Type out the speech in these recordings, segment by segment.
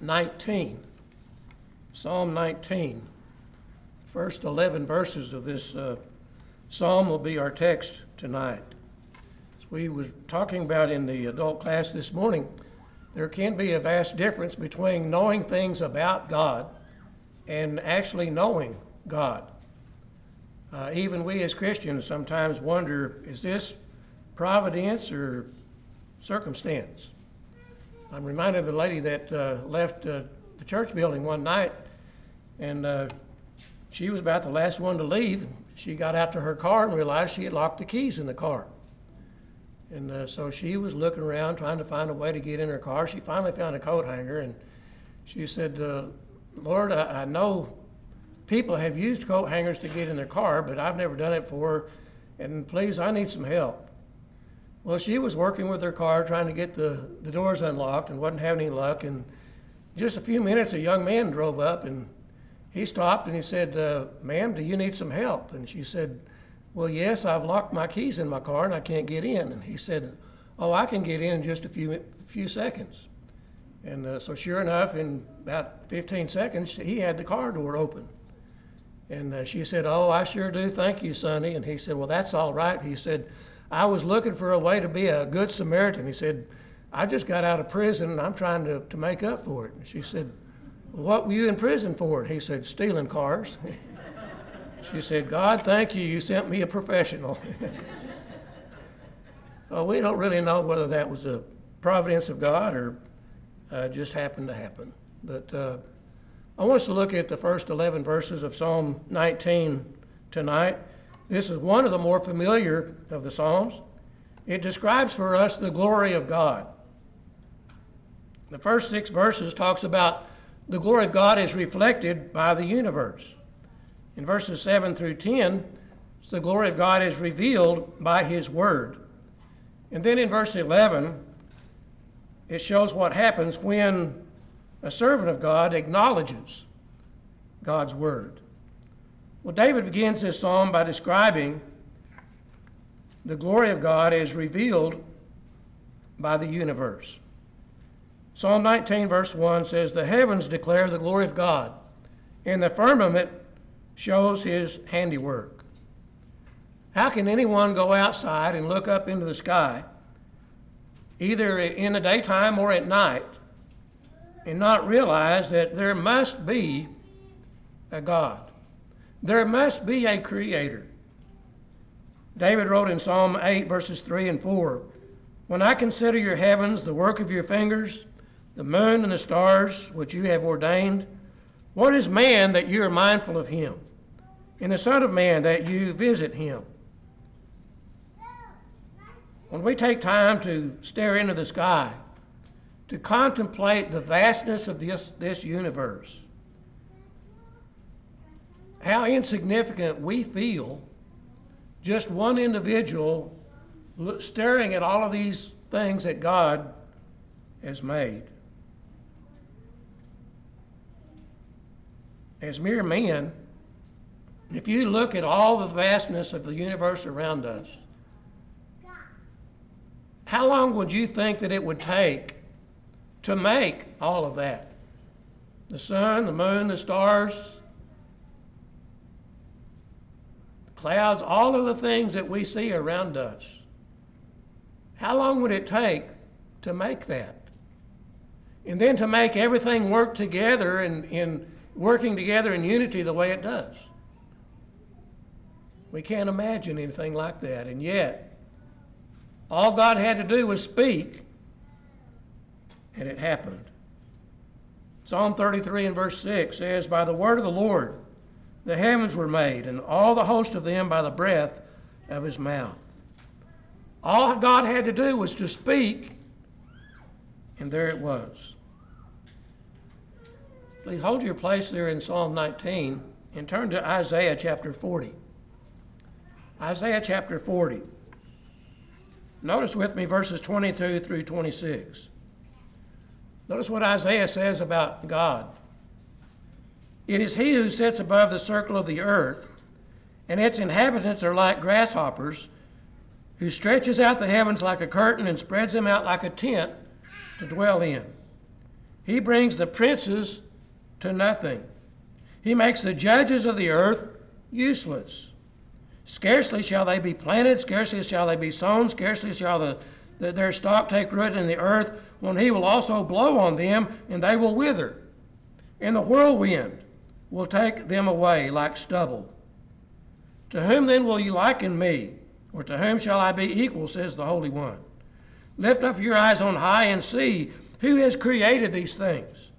19, Psalm 19. First 11 verses of this psalm will be our text tonight. As we were talking about in the adult class this morning, there can be a vast difference between knowing things about God and actually knowing God. Even we as Christians sometimes wonder, is this providence or circumstance? I'm reminded of the lady that left the church building one night, and she was about the last one to leave. She got out to her car and realized she had locked the keys in the car. And so she was looking around trying to find a way to get in her car. She finally found a coat hanger, and she said, Lord, I know people have used coat hangers to get in their car, but I've never done it before, and please, I need some help. Well, she was working with her car trying to get the doors unlocked and wasn't having any luck, and just a few minutes a young man drove up, and he stopped and he said, ma'am, do you need some help? And she said, well, yes, I've locked my keys in my car and I can't get in. And he said, oh, I can get in just a few seconds. And so sure enough, in about 15 seconds, he had the car door open. And she said, oh, I sure do. Thank you, Sonny. And he said, well, that's all right. He said, I was looking for a way to be a good Samaritan. He said, I just got out of prison and I'm trying to make up for it. And she said, what were you in prison for? And he said, stealing cars. She said, God, thank you. You sent me a professional. So we don't really know whether that was a providence of God or just happened to happen. But I want us to look at the first 11 verses of Psalm 19 tonight. This is one of the more familiar of the Psalms. It describes for us the glory of God. The first 6 verses talks about the glory of God is reflected by the universe. In verses 7 through 10, the glory of God is revealed by His Word. And then in verse 11, it shows what happens when a servant of God acknowledges God's Word. Well, David begins this psalm by describing the glory of God as revealed by the universe. Psalm 19, verse 1 says, the heavens declare the glory of God, and the firmament shows His handiwork. How can anyone go outside and look up into the sky, either in the daytime or at night, and not realize that there must be a God? There must be a Creator. David wrote in Psalm 8, verses 3 and 4, when I consider your heavens, the work of your fingers, the moon and the stars which you have ordained, what is man that you are mindful of him, and the Son of Man that you visit him? When we take time to stare into the sky, to contemplate the vastness of this universe, how insignificant we feel, just one individual staring at all of these things that God has made. As mere men, if you look at all the vastness of the universe around us, how long would you think that it would take to make all of that? The sun, the moon, the stars, the clouds, all of the things that we see around us. How long would it take to make that? And then to make everything work together in working together in unity the way it does. We can't imagine anything like that, and yet all God had to do was speak, and it happened. Psalm 33 and verse 6 says, by the word of the Lord the heavens were made, and all the host of them by the breath of His mouth. All God had to do was to speak, and there it was. Please hold your place there in Psalm 19 and turn to Isaiah chapter 40. Isaiah chapter 40. Notice with me verses 22 through 26. Notice what Isaiah says about God. It is He who sits above the circle of the earth, and its inhabitants are like grasshoppers, who stretches out the heavens like a curtain and spreads them out like a tent to dwell in. He brings the princes to nothing. He makes the judges of the earth useless. Scarcely shall they be planted, scarcely shall they be sown, scarcely shall their stock take root in the earth, when he will also blow on them, and they will wither. And the whirlwind will take them away like stubble. To whom then will you liken me, or to whom shall I be equal, says the Holy One? Lift up your eyes on high and see who has created these things,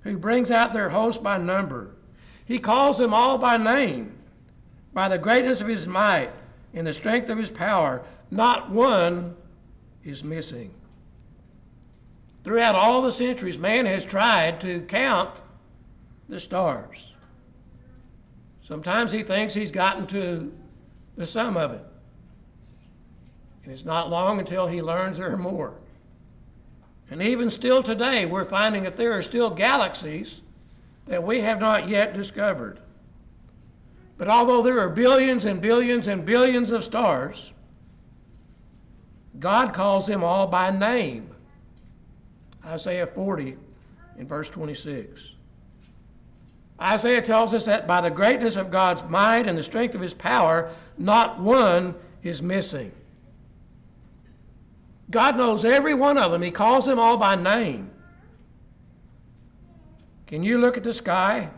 who brings out their host by number. He calls them all by name. By the greatness of his might and the strength of his power, not one is missing. Throughout all the centuries, man has tried to count the stars. Sometimes he thinks he's gotten to the sum of it. And it's not long until he learns there are more. And even still today, we're finding that there are still galaxies that we have not yet discovered. But although there are billions and billions and billions of stars, God calls them all by name. Isaiah 40 in verse 26. Isaiah tells us that by the greatness of God's might and the strength of his power, not one is missing. God knows every one of them. He calls them all by name. Can you look at the sky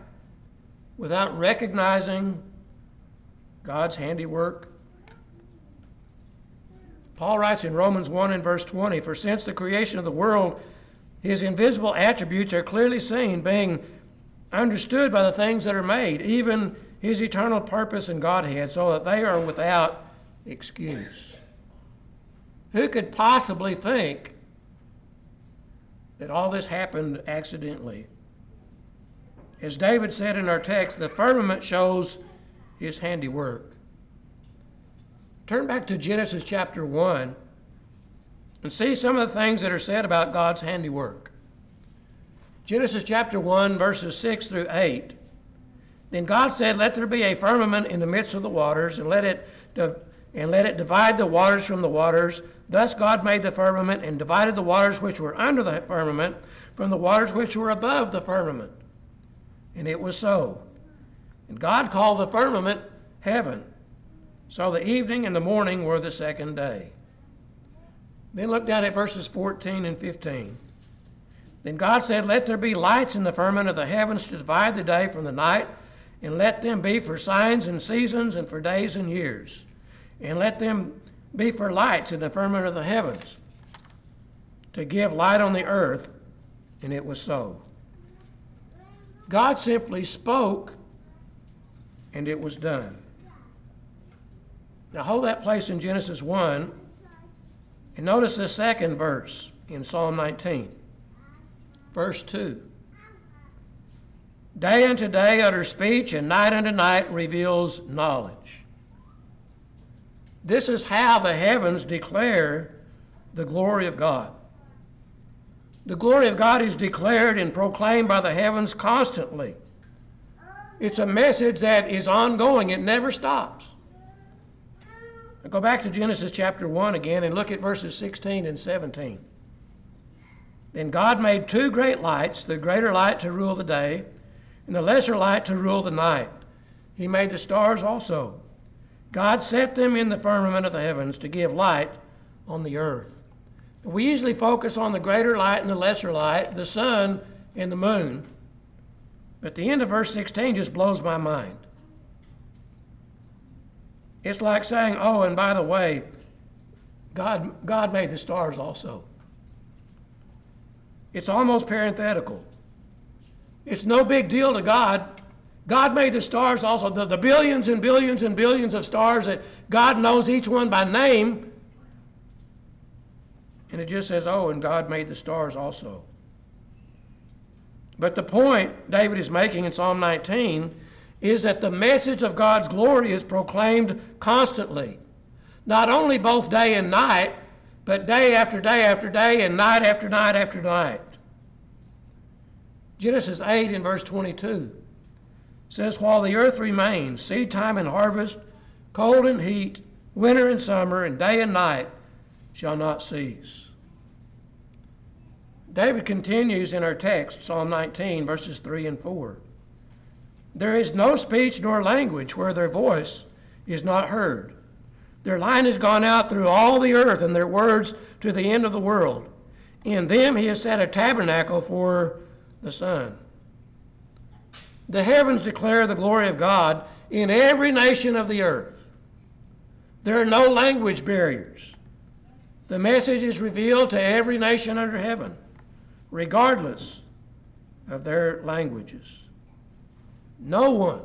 without recognizing God's handiwork? Paul writes in Romans 1 and verse 20, "For since the creation of the world, his invisible attributes are clearly seen, being understood by the things that are made, even his eternal purpose and Godhead, so that they are without excuse." Who could possibly think that all this happened accidentally? As David said in our text, the firmament shows his handiwork. Turn back to Genesis chapter 1 and see some of the things that are said about God's handiwork. Genesis chapter 1, verses 6 through 8. Then God said, "Let there be a firmament in the midst of the waters, and let it divide the waters from the waters." Thus God made the firmament and divided the waters which were under the firmament from the waters which were above the firmament. And it was so. And God called the firmament heaven. So the evening and the morning were the second day. Then look down at verses 14 and 15. Then God said, "Let there be lights in the firmament of the heavens to divide the day from the night, and let them be for signs and seasons and for days and years. And let them be for lights in the firmament of the heavens to give light on the earth." And it was so. God simply spoke, and it was done. Now hold that place in Genesis 1, and notice the second verse in Psalm 19, verse 2. "Day unto day utters speech, and night unto night reveals knowledge." This is how the heavens declare the glory of God. The glory of God is declared and proclaimed by the heavens constantly. It's a message that is ongoing. It never stops. Now go back to Genesis chapter 1 again and look at verses 16 and 17. "Then God made two great lights, the greater light to rule the day, and the lesser light to rule the night. He made the stars also. God set them in the firmament of the heavens to give light on the earth." We usually focus on the greater light and the lesser light, the sun and the moon. But the end of verse 16 just blows my mind. It's like saying, oh, and by the way, God made the stars also. It's almost parenthetical. It's no big deal to God. God made the stars also. The billions and billions and billions of stars that God knows each one by name. And it just says, oh, and God made the stars also. But the point David is making in Psalm 19 is that the message of God's glory is proclaimed constantly. Not only both day and night, but day after day after day and night after night after night. Genesis 8 in verse 22 says, "While the earth remains, seed time and harvest, cold and heat, winter and summer, and day and night, shall not cease." David continues in our text, Psalm 19, verses 3 and 4. There is no speech nor language where their voice is not heard. Their line has gone out through all the earth, and their words to the end of the world. In them he has set a tabernacle for the sun. The heavens declare the glory of God in every nation of the earth. There are no language barriers. The message is revealed to every nation under heaven, regardless of their languages. No one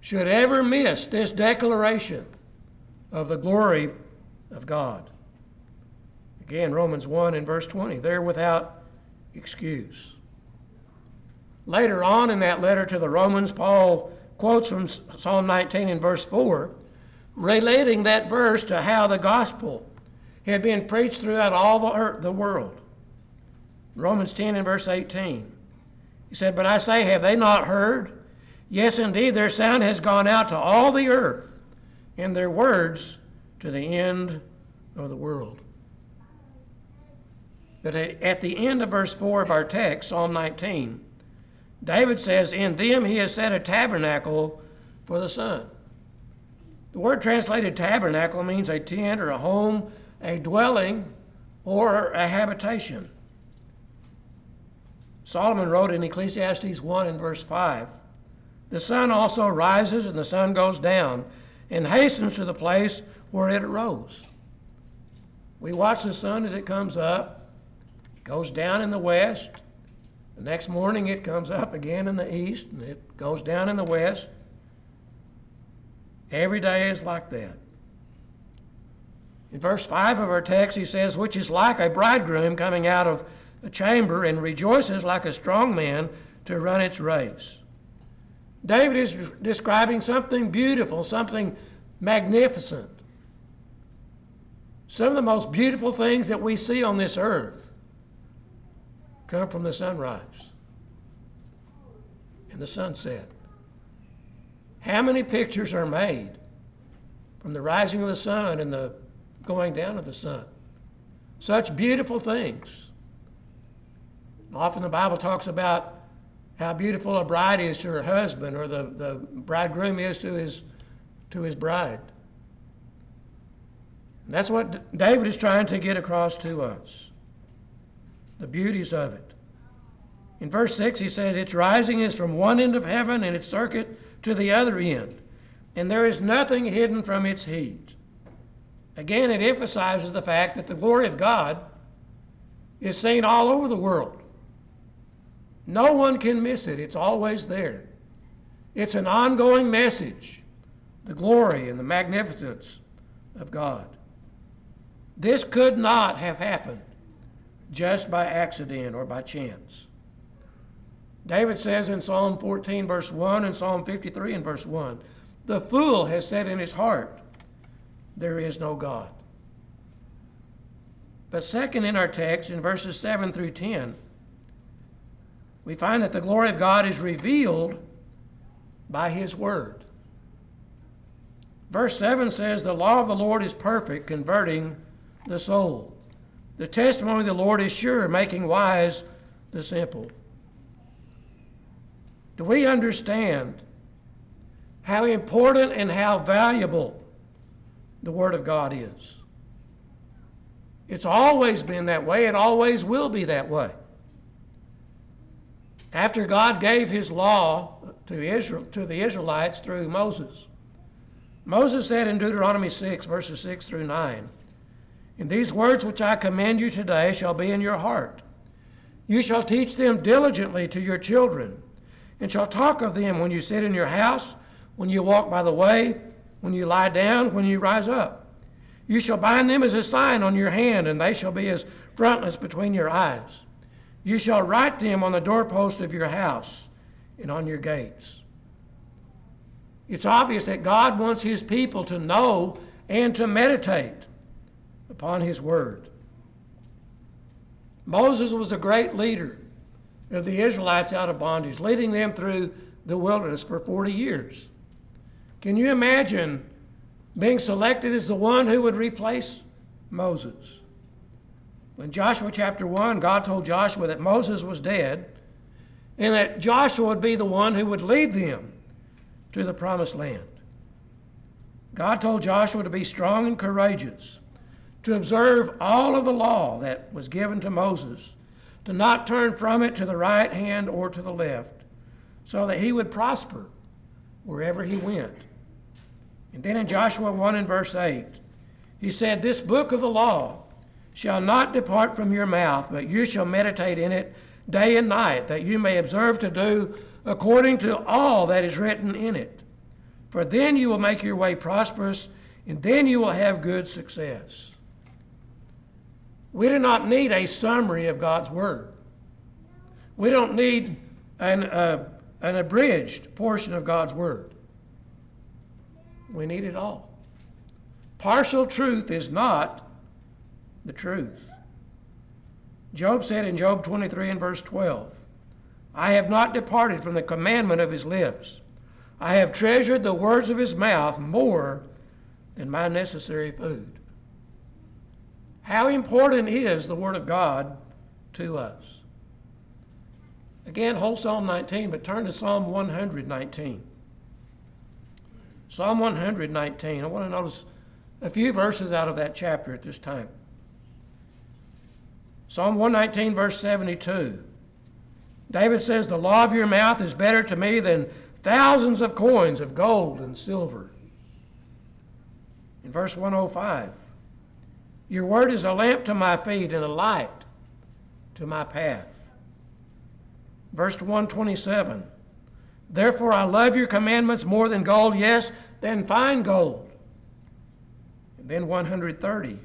should ever miss this declaration of the glory of God. Again, Romans 1 and verse 20, they're without excuse. Later on in that letter to the Romans, Paul quotes from Psalm 19 and verse 4, relating that verse to how the gospel had been preached throughout all the world. Romans 10 and verse 18, he said, "But I say, have they not heard? Yes, indeed, their sound has gone out to all the earth, and their words to the end of the world." But at the end of verse 4 of our text, Psalm 19, David says, "In them he has set a tabernacle for the sun." The word translated tabernacle means a tent or a home, a dwelling, or a habitation. Solomon wrote in Ecclesiastes 1 and verse 5, "The sun also rises and the sun goes down, and hastens to the place where it arose." We watch the sun as it comes up, goes down in the west. The next morning it comes up again in the east, and it goes down in the west. Every day is like that. In verse 5 of our text, he says, "Which is like a bridegroom coming out of a chamber and rejoices like a strong man to run its race." David is describing something beautiful, something magnificent. Some of the most beautiful things that we see on this earth come from the sunrise and the sunset. How many pictures are made from the rising of the sun and the going down of the sun? Such beautiful things. Often the Bible talks about how beautiful a bride is to her husband, or the bridegroom is to his bride. And that's what David is trying to get across to us, the beauties of it. In verse 6, he says, "Its rising is from one end of heaven and its circuit to the other end, and there is nothing hidden from its heat." Again, it emphasizes the fact that the glory of God is seen all over the world. No one can miss it. It's always there. It's an ongoing message, the glory and the magnificence of God. This could not have happened just by accident or by chance. David says in Psalm 14, verse 1, and Psalm 53 and verse 1, "The fool has said in his heart, there is no God." But second in our text, in verses 7 through 10, we find that the glory of God is revealed by His Word. Verse 7 says, "The law of the Lord is perfect, converting the soul. The testimony of the Lord is sure, making wise the simple." Do we understand how important and how valuable the Word of God is? It's always been that way. It always will be that way. After God gave His law to the Israelites through Moses, Moses said in Deuteronomy 6, verses 6 through 9, "And these words which I command you today shall be in your heart. You shall teach them diligently to your children, and shall talk of them when you sit in your house, when you walk by the way, when you lie down, when you rise up. You shall bind them as a sign on your hand, and they shall be as frontlets between your eyes. You shall write them on the doorpost of your house and on your gates." It's obvious that God wants His people to know and to meditate upon His Word. Moses was a great leader of the Israelites out of bondage, leading them through the wilderness for 40 years. Can you imagine being selected as the one who would replace Moses? In Joshua chapter 1, God told Joshua that Moses was dead and that Joshua would be the one who would lead them to the promised land. God told Joshua to be strong and courageous, to observe all of the law that was given to Moses, to not turn from it to the right hand or to the left, so that he would prosper wherever he went. And then in Joshua 1 and verse 8, he said, "This book of the law shall not depart from your mouth, but you shall meditate in it day and night, that you may observe to do according to all that is written in it. For then you will make your way prosperous, and then you will have good success." We do not need a summary of God's Word. We don't need an abridged portion of God's Word. We need it all. Partial truth is not the truth. Job said in Job 23 and verse 12, "I have not departed from the commandment of his lips. I have treasured the words of his mouth more than my necessary food." How important is the Word of God to us? Again, hold Psalm 19, but turn to Psalm 119. Psalm 119. I want to notice a few verses out of that chapter at this time. Psalm 119, verse 72. David says, "The law of your mouth is better to me than thousands of coins of gold and silver." In verse 105, "Your word is a lamp to my feet and a light to my path." Verse 127, "Therefore I love your commandments more than gold, yes, than fine gold." And then 130,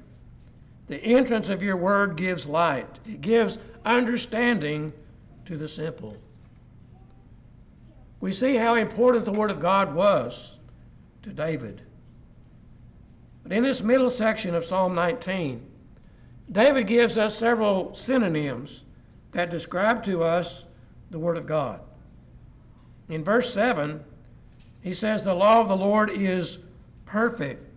"The entrance of your word gives light. It gives understanding to the simple." We see how important the Word of God was to David. But in this middle section of Psalm 19, David gives us several synonyms that describe to us the Word of God. In verse 7, he says, "The law of the Lord is perfect."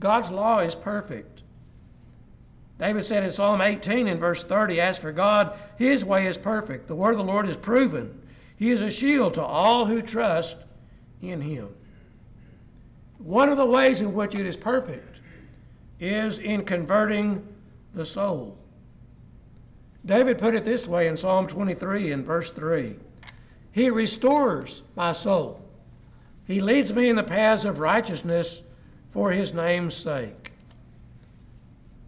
God's law is perfect. David said in Psalm 18 in verse 30, "As for God, his way is perfect. The word of the Lord is proven. He is a shield to all who trust in him." One of the ways in which it is perfect is in converting the soul. David put it this way in Psalm 23 in verse 3, "He restores my soul. He leads me in the paths of righteousness for his name's sake."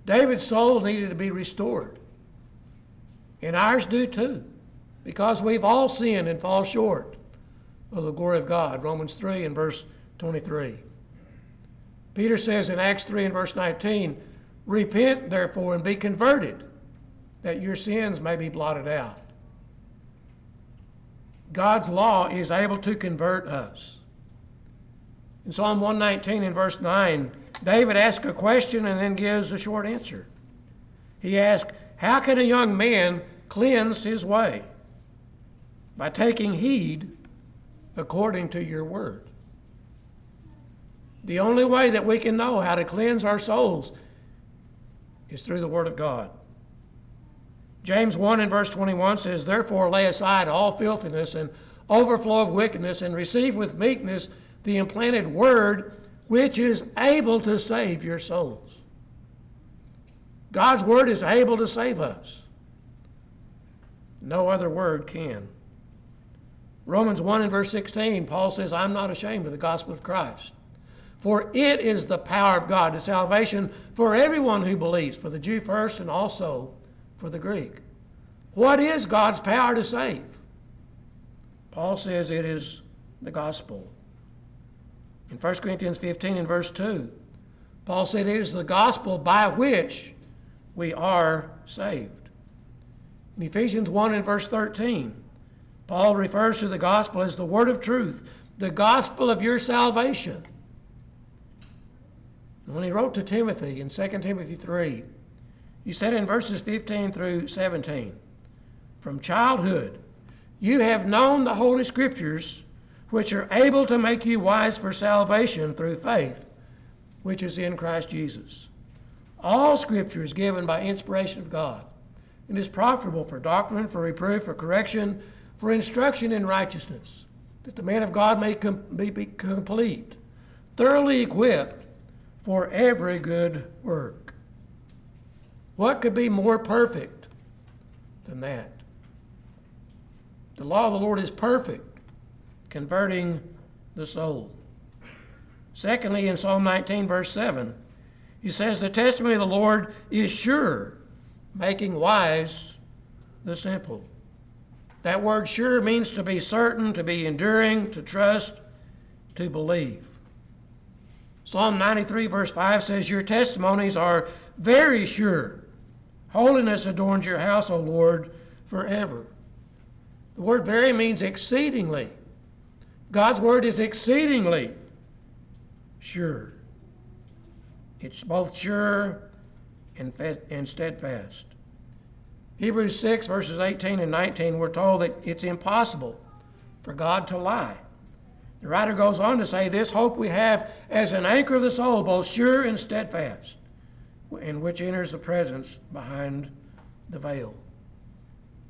David's soul needed to be restored. And ours do too, because we've all sinned and fall short of the glory of God. Romans 3 and verse 23. Peter says in Acts 3 and verse 19, "Repent therefore and be converted, that your sins may be blotted out." God's law is able to convert us. In Psalm 119 and verse 9, David asks a question and then gives a short answer. He asks, "How can a young man cleanse his way?" "By taking heed according to your word." The only way that we can know how to cleanse our souls is through the Word of God. James 1 and verse 21 says, "Therefore lay aside all filthiness and overflow of wickedness, and receive with meekness the implanted word, which is able to save your souls." God's word is able to save us. No other word can. Romans 1 and verse 16, Paul says, "I'm not ashamed of the gospel of Christ, for it is the power of God to salvation for everyone who believes, for the Jew first and also for the Greek." What is God's power to save? Paul says it is the gospel. In 1 Corinthians 15 and verse 2, Paul said, "It is the gospel by which we are saved." In Ephesians 1 and verse 13, Paul refers to the gospel as the word of truth, the gospel of your salvation. And when he wrote to Timothy in 2 Timothy 3, he said in verses 15 through 17, "From childhood you have known the Holy Scriptures, which are able to make you wise for salvation through faith, which is in Christ Jesus. All Scripture is given by inspiration of God and is profitable for doctrine, for reproof, for correction, for instruction in righteousness, that the man of God may be complete, thoroughly equipped for every good work. What could be more perfect than that? The law of the Lord is perfect, converting the soul. Secondly, in Psalm 19, verse 7, he says, the testimony of the Lord is sure, making wise the simple. That word sure means to be certain, to be enduring, to trust, to believe. Psalm 93, verse 5 says, your testimonies are very sure. Holiness adorns your house, O Lord, forever. The word very means exceedingly. God's word is exceedingly sure. It's both sure and steadfast. Hebrews 6, verses 18 and 19, we're told that it's impossible for God to lie. The writer goes on to say, this hope we have as an anchor of the soul, both sure and steadfast, and which enters the presence behind the veil.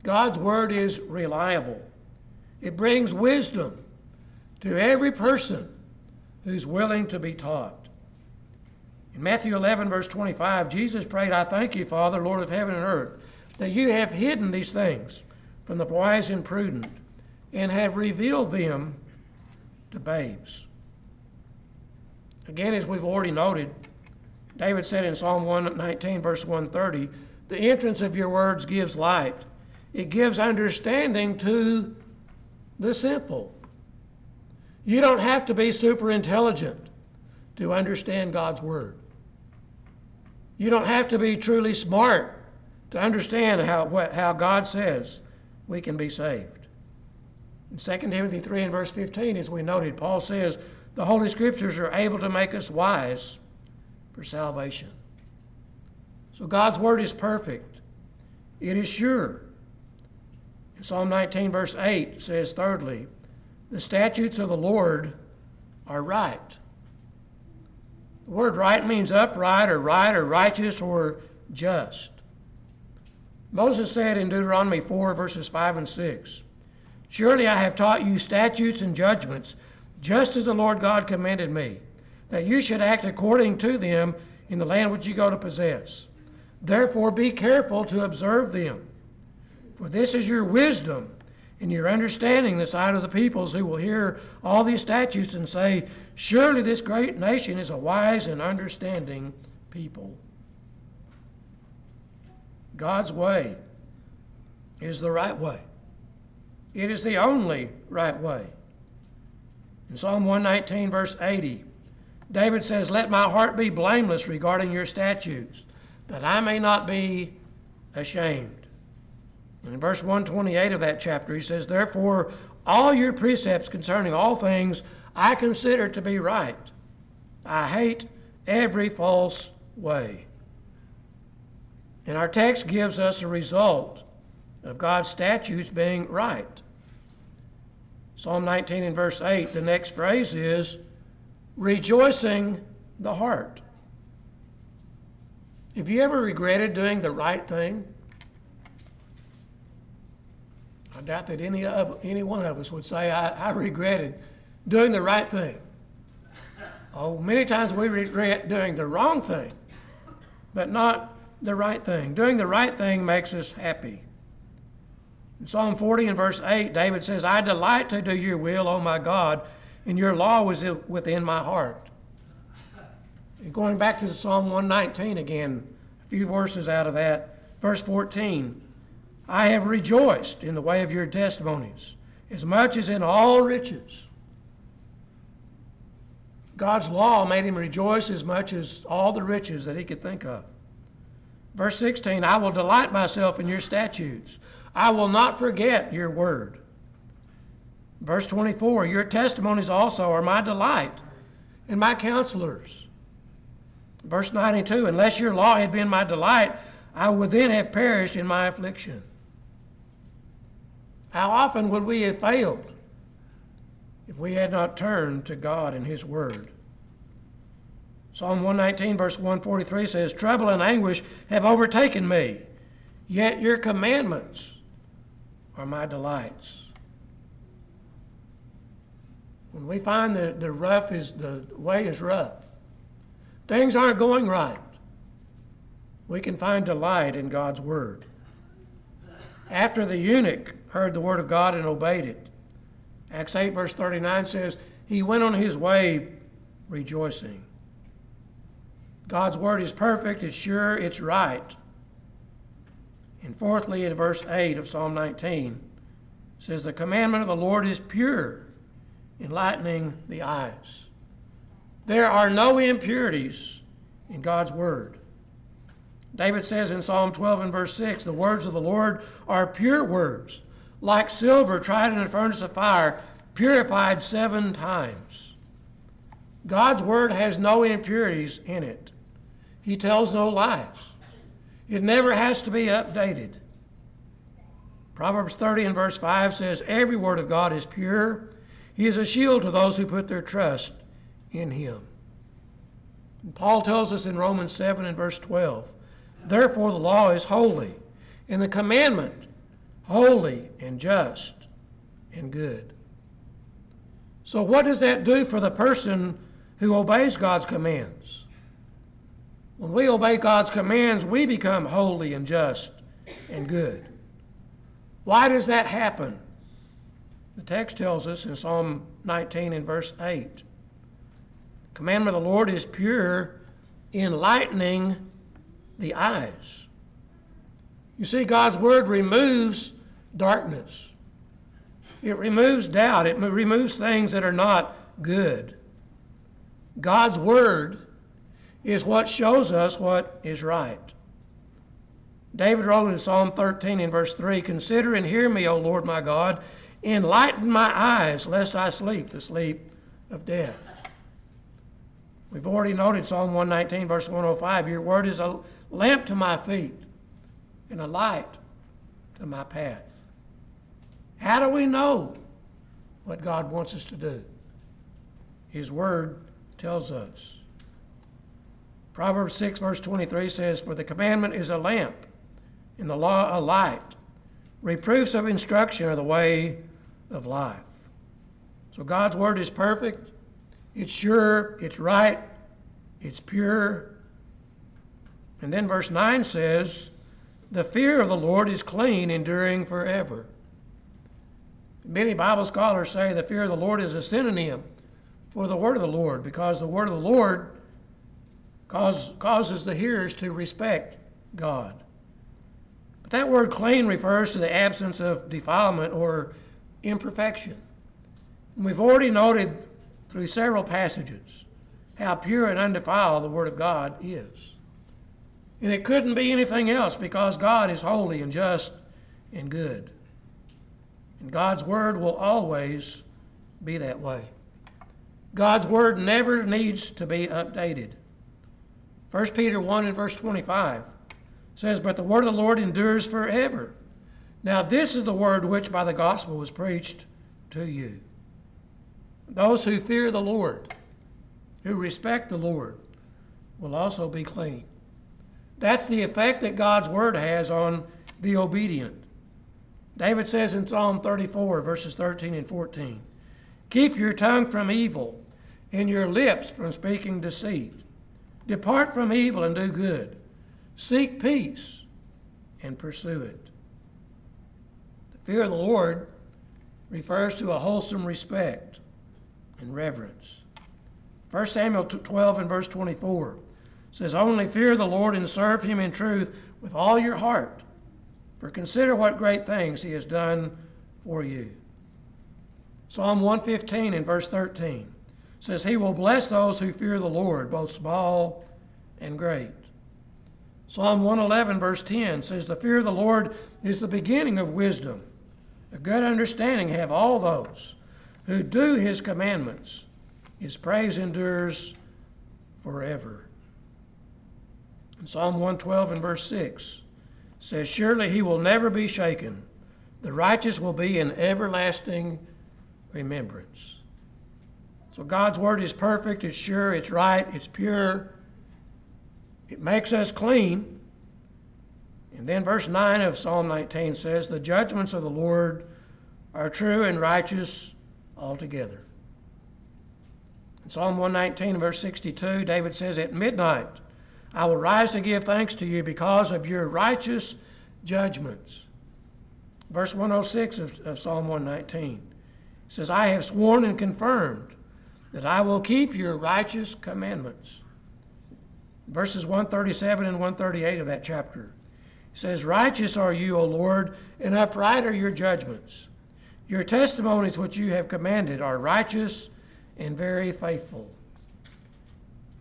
God's word is reliable. It brings wisdom to every person who's willing to be taught. In Matthew 11, verse 25, Jesus prayed, I thank you, Father, Lord of heaven and earth, that you have hidden these things from the wise and prudent and have revealed them to babes. Again, as we've already noted, David said in Psalm 119, verse 130, the entrance of your words gives light. It gives understanding to the simple. You don't have to be super intelligent to understand God's word. You don't have to be truly smart to understand how God says we can be saved. In 2 Timothy 3 and verse 15, as we noted, Paul says, the Holy Scriptures are able to make us wise for salvation. So God's word is perfect. It is sure. Psalm 19, verse 8 says, thirdly, the statutes of the Lord are right. The word right means upright or right or righteous or just. Moses said in Deuteronomy 4, verses 5 and 6, surely I have taught you statutes and judgments, just as the Lord God commanded me, that you should act according to them in the land which you go to possess. Therefore be careful to observe them. For this is your wisdom and your understanding, the sight of the peoples who will hear all these statutes and say, surely this great nation is a wise and understanding people. God's way is the right way. It is the only right way. In Psalm 119, verse 80, David says, let my heart be blameless regarding your statutes, that I may not be ashamed. In verse 128 of that chapter, he says, therefore, all your precepts concerning all things I consider to be right. I hate every false way. And our text gives us a result of God's statutes being right. Psalm 19 and verse 8, the next phrase is, rejoicing the heart. Have you ever regretted doing the right thing? I doubt that any one of us would say, I regretted doing the right thing. Oh, many times we regret doing the wrong thing, but not the right thing. Doing the right thing makes us happy. In Psalm 40 and verse 8, David says, I delight to do your will, O my God, and your law was within my heart. And going back to Psalm 119 again, a few verses out of that, verse 14, I have rejoiced in the way of your testimonies, as much as in all riches. God's law made him rejoice as much as all the riches that he could think of. Verse 16, I will delight myself in your statutes. I will not forget your word. Verse 24, your testimonies also are my delight and my counselors. Verse 92, unless your law had been my delight, I would then have perished in my affliction. How often would we have failed if we had not turned to God and His Word? Psalm 119, verse 143 says, "Trouble and anguish have overtaken me, yet your commandments are my delights." When we find that the way is rough, things aren't going right, we can find delight in God's word. After the eunuch heard the word of God and obeyed it, Acts 8, verse 39 says, "He went on his way rejoicing." God's word is perfect, it's sure, it's right. And fourthly, in verse 8 of Psalm 19, it says, "The commandment of the Lord is pure, enlightening the eyes." There are no impurities in God's word. David says in Psalm 12 and verse 6, "The words of the Lord are pure words, like silver tried in a furnace of fire, purified 7 times. God's word has no impurities in it. He tells no lies. It never has to be updated. Proverbs 30 and verse 5 says, "Every word of God is pure. He is a shield to those who put their trust in him." And Paul tells us in Romans 7 and verse 12, "Therefore the law is holy, and the commandment holy and just and good." So what does that do for the person who obeys God's commands? When we obey God's commands, we become holy and just and good. Why does that happen? The text tells us in Psalm 19 and verse 8, "The commandment of the Lord is pure, enlightening the eyes." You see, God's word removes darkness. It removes doubt. It removes things that are not good. God's word is what shows us what is right. David wrote in Psalm 13 and verse 3, "Consider and hear me, O Lord my God. Enlighten my eyes, lest I sleep the sleep of death." We've already noted Psalm 119, verse 105, "Your word is a lamp to my feet and a light to my path." How do we know what God wants us to do? His word tells us. Proverbs 6, verse 23 says, "For the commandment is a lamp, and the law a light. Reproofs of instruction are the way of life." So God's word is perfect. It's sure, it's right, it's pure. And then verse 9 says, "The fear of the Lord is clean, enduring forever." Many Bible scholars say the fear of the Lord is a synonym for the word of the Lord, because the word of the Lord causes the hearers to respect God. But that word "clean" refers to the absence of defilement or imperfection. And we've already noted through several passages how pure and undefiled the word of God is. And it couldn't be anything else, because God is holy and just and good. And God's word will always be that way. God's word never needs to be updated. 1 Peter 1 and verse 25 says, "But the word of the Lord endures forever. Now this is the word which by the gospel was preached to you." Those who fear the Lord, who respect the Lord, will also be clean. That's the effect that God's word has on the obedient. David says in Psalm 34, verses 13 and 14, "Keep your tongue from evil and your lips from speaking deceit. Depart from evil and do good. Seek peace and pursue it." The fear of the Lord refers to a wholesome respect and reverence. 1 Samuel 12 and verse 24 says, "Only fear the Lord and serve him in truth with all your heart, for consider what great things he has done for you." Psalm 115 and verse 13 says, "He will bless those who fear the Lord, both small and great." Psalm 111 verse 10 says, "The fear of the Lord is the beginning of wisdom. A good understanding have all those who do his commandments. His praise endures forever." And Psalm 112 and verse 6 says, "Surely he will never be shaken. The righteous will be in everlasting remembrance." So God's word is perfect, it's sure, it's right, it's pure. It makes us clean. And then verse 9 of Psalm 19 says, the judgments of the Lord are true and righteous altogether. In Psalm 119, verse 62, David says, at midnight I will rise to give thanks to you because of your righteous judgments. Verse 106 of Psalm 119 says, I have sworn and confirmed that I will keep your righteous commandments. Verses 137 and 138 of that chapter says, righteous are you, O Lord, and upright are your judgments. Your testimonies which you have commanded are righteous and very faithful.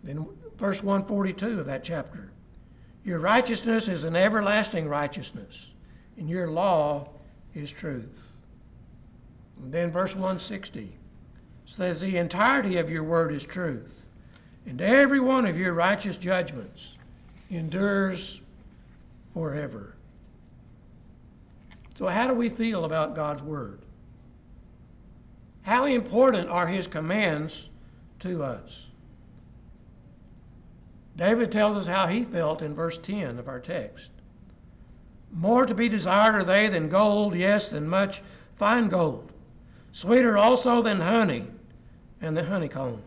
Then verse 142 of that chapter, your righteousness is an everlasting righteousness, and your law is truth. And then verse 160 says, the entirety of your word is truth, and every one of your righteous judgments endures forever. So how do we feel about God's word? How important are his commands to us? David tells us how he felt in verse 10 of our text. More to be desired are they than gold, yes, than much fine gold. Sweeter also than honey and the honeycomb.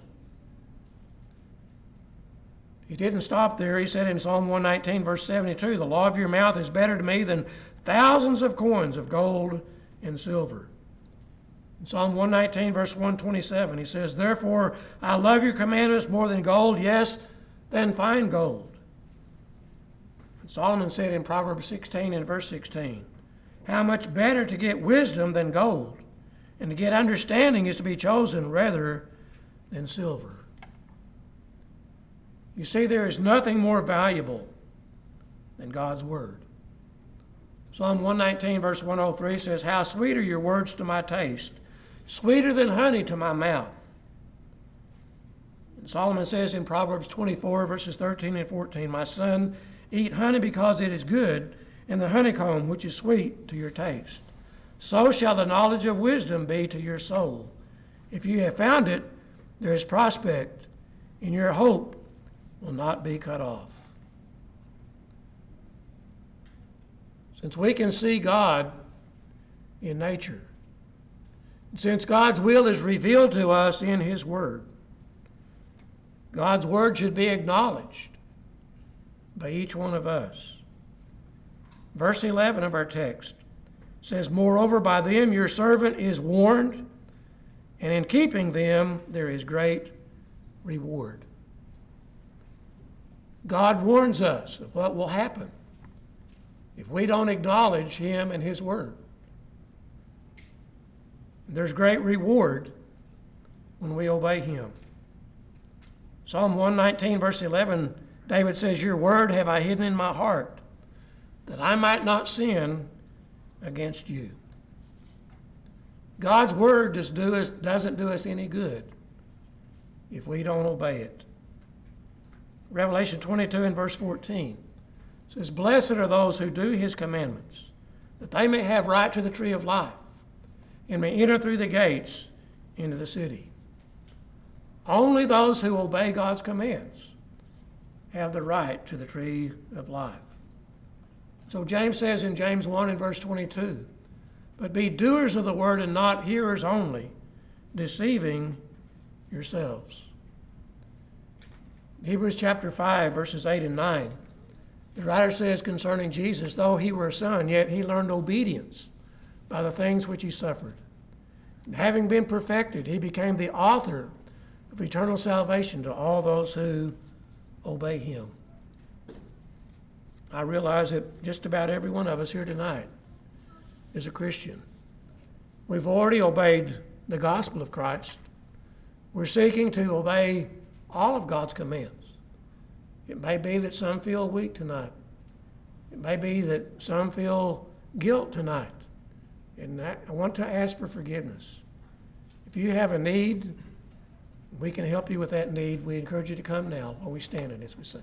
He didn't stop there. He said in Psalm 119, verse 72, the law of your mouth is better to me than thousands of coins of gold and silver. In Psalm 119, verse 127, he says, therefore, I love your commandments more than gold, yes, than fine gold. And Solomon said in Proverbs 16 and verse 16, how much better to get wisdom than gold, and to get understanding is to be chosen rather than silver. You see, there is nothing more valuable than God's word. Psalm 119, verse 103 says, how sweet are your words to my taste, sweeter than honey to my mouth. And Solomon says in Proverbs 24, verses 13 and 14, my son, eat honey because it is good, and the honeycomb which is sweet to your taste. So shall the knowledge of wisdom be to your soul. If you have found it, there is prospect, and your hope will not be cut off. Since we can see God in nature, since God's will is revealed to us in his word, God's word should be acknowledged by each one of us. Verse 11 of our text says, moreover, by them your servant is warned, and in keeping them there is great reward. God warns us of what will happen if we don't acknowledge him and his word. There's great reward when we obey him. Psalm 119, verse 11, David says, your word have I hidden in my heart, that I might not sin against you. God's word doesn't do us any good if we don't obey it. Revelation 22 and verse 14 says, blessed are those who do his commandments, that they may have right to the tree of life and may enter through the gates into the city. Only those who obey God's commands have the right to the tree of life. So James says in James 1 and verse 22, but be doers of the word and not hearers only, deceiving yourselves. Hebrews chapter 5, verses 8 and 9, the writer says concerning Jesus, though he were a son, yet he learned obedience by the things which he suffered. And having been perfected, he became the author of eternal salvation to all those who obey him. I realize that just about every one of us here tonight is a Christian. We've already obeyed the gospel of Christ. We're seeking to obey all of God's commands. It may be that some feel weak tonight. It may be that some feel guilt tonight. And I want to ask for forgiveness. If you have a need, we can help you with that need. We encourage you to come now while we stand in as we sing.